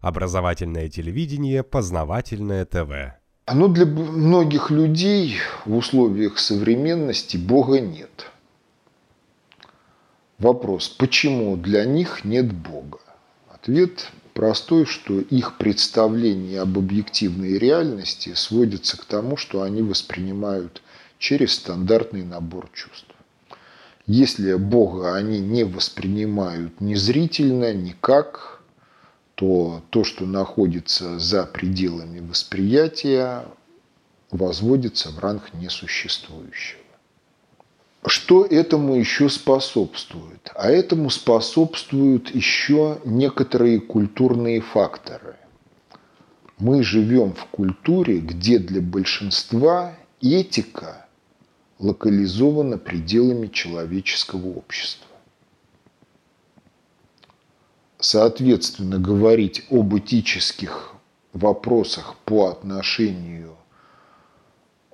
Образовательное телевидение, познавательное ТВ. Но для многих людей в условиях современности Бога нет. Вопрос, почему для них нет Бога? Ответ простой, что их представление об объективной реальности сводится к тому, что они воспринимают через стандартный набор чувств. Если Бога они не воспринимают ни зрительно, никак, то то, что находится за пределами восприятия, возводится в ранг несуществующего. Что этому еще способствует? А этому способствуют еще некоторые культурные факторы. Мы живем в культуре, где для большинства этика локализована пределами человеческого общества. Соответственно, говорить об этических вопросах по отношению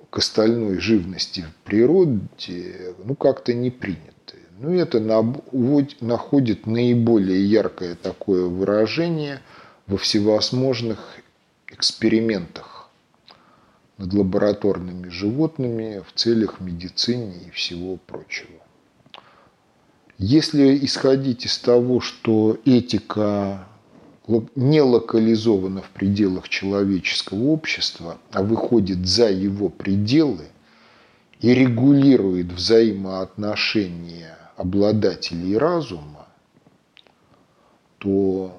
к остальной живности в природе, как-то не принято. Это находит наиболее яркое такое выражение во всевозможных экспериментах над лабораторными животными в целях медицины и всего прочего. Если исходить из того, что этика не локализована в пределах человеческого общества, а выходит за его пределы и регулирует взаимоотношения обладателей разума, то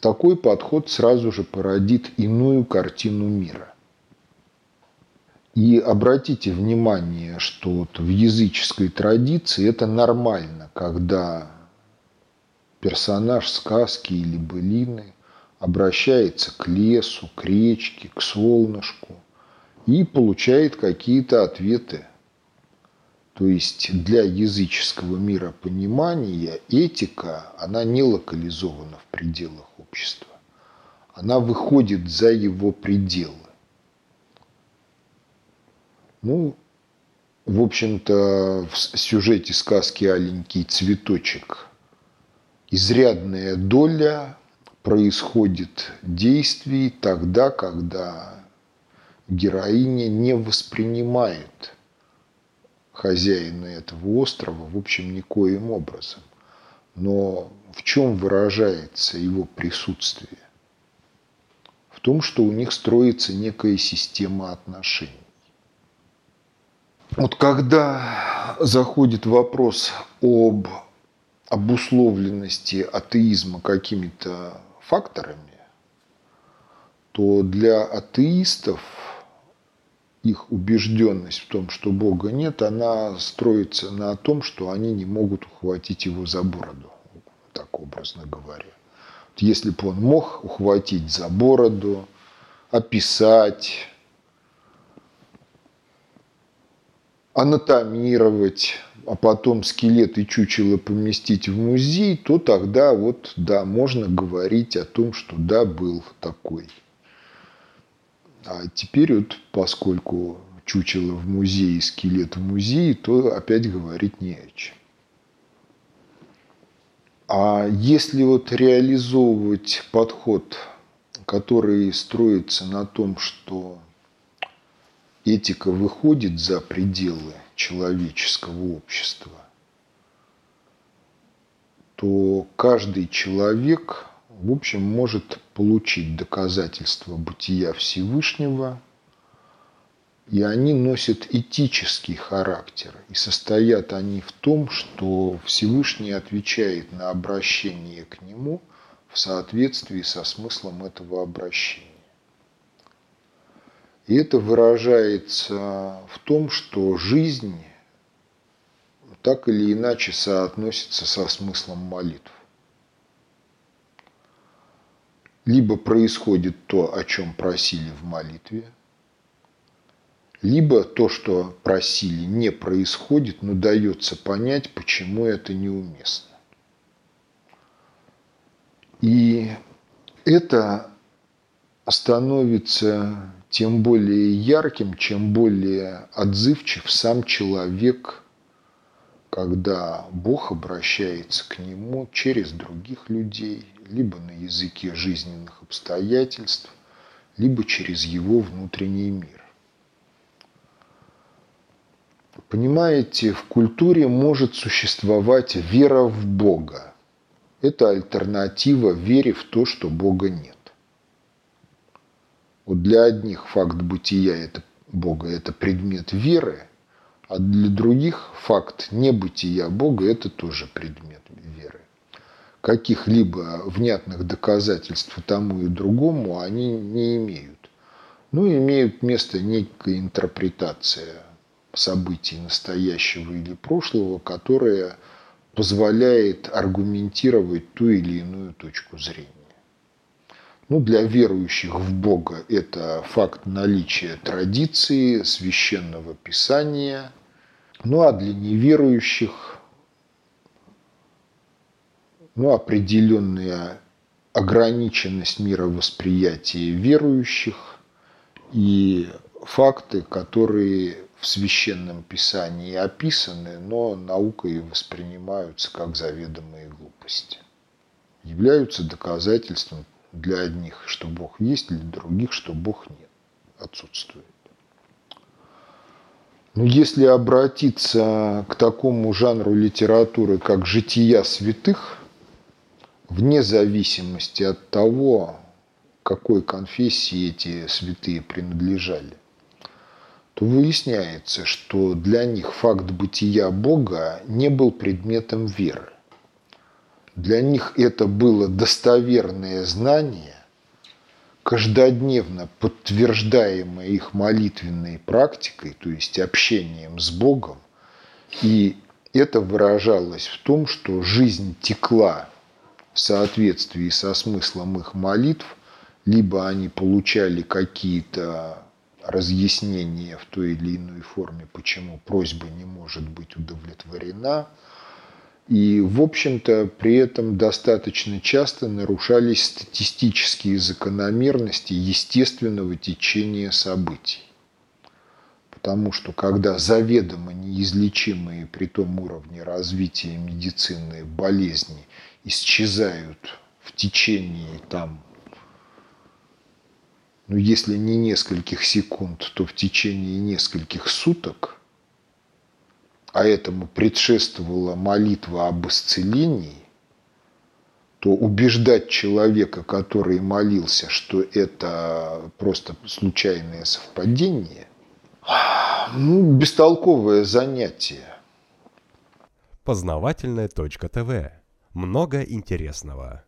такой подход сразу же породит иную картину мира. И обратите внимание, что в языческой традиции это нормально, когда персонаж сказки или былины обращается к лесу, к речке, к солнышку и получает какие-то ответы. То есть для языческого мира понимания этика, она не локализована в пределах общества. Она выходит за его пределы. В общем-то, в сюжете сказки «Аленький цветочек» изрядная доля происходит действий тогда, когда героиня не воспринимает хозяина этого острова, в общем, никоим образом. Но в чем выражается его присутствие? В том, что у них строится некая система отношений. Когда заходит вопрос об обусловленности атеизма какими-то факторами, то для атеистов их убежденность в том, что Бога нет, она строится на том, что они не могут ухватить его за бороду, так образно говоря. Если бы он мог ухватить за бороду, описать, анатомировать, а потом скелет и чучело поместить в музей, то тогда можно говорить о том, что был такой. А теперь поскольку чучело в музее, скелет в музее, то опять говорить не о чем. А если реализовывать подход, который строится на том, что этика выходит за пределы человеческого общества, то каждый человек, может получить доказательства бытия Всевышнего, и они носят этический характер, и состоят они в том, что Всевышний отвечает на обращение к нему в соответствии со смыслом этого обращения. И это выражается в том, что жизнь так или иначе соотносится со смыслом молитв. Либо происходит то, о чем просили в молитве, либо то, что просили, не происходит, но дается понять, почему это неуместно. И это становится тем более ярким, чем более отзывчив сам человек когда Бог обращается к нему через других людей, либо на языке жизненных обстоятельств, либо через его внутренний мир. Понимаете, в культуре может существовать вера в Бога. Это альтернатива вере в то, что Бога нет. Вот для одних факт бытия Бога – это предмет веры, а для других факт небытия Бога – это тоже предмет веры. Каких-либо внятных доказательств тому и другому они не имеют. Но имеют место некая интерпретация событий настоящего или прошлого, которая позволяет аргументировать ту или иную точку зрения. Ну, для верующих в Бога это факт наличия традиции, священного писания. Ну, а для неверующих определенная ограниченность мировосприятия верующих и факты, которые в священном писании описаны, но наукой воспринимаются как заведомые глупости. Являются доказательством для одних, что Бог есть, для других, что Бог нет, отсутствует. Но если обратиться к такому жанру литературы, как «Жития святых», вне зависимости от того, какой конфессии эти святые принадлежали, то выясняется, что для них факт бытия Бога не был предметом веры. Для них это было достоверное знание, каждодневно подтверждаемое их молитвенной практикой, то есть общением с Богом. И это выражалось в том, что жизнь текла в соответствии со смыслом их молитв, либо они получали какие-то разъяснения в той или иной форме, почему просьба не может быть удовлетворена. И, в общем-то, при этом достаточно часто нарушались статистические закономерности естественного течения событий. Потому что, когда заведомо неизлечимые при том уровне развития медицины болезни исчезают в течение, если не нескольких секунд, то в течение нескольких суток, а этому предшествовала молитва об исцелении, то убеждать человека, который молился, что это просто случайное совпадение, бестолковое занятие. Познавательное.тв. Много интересного.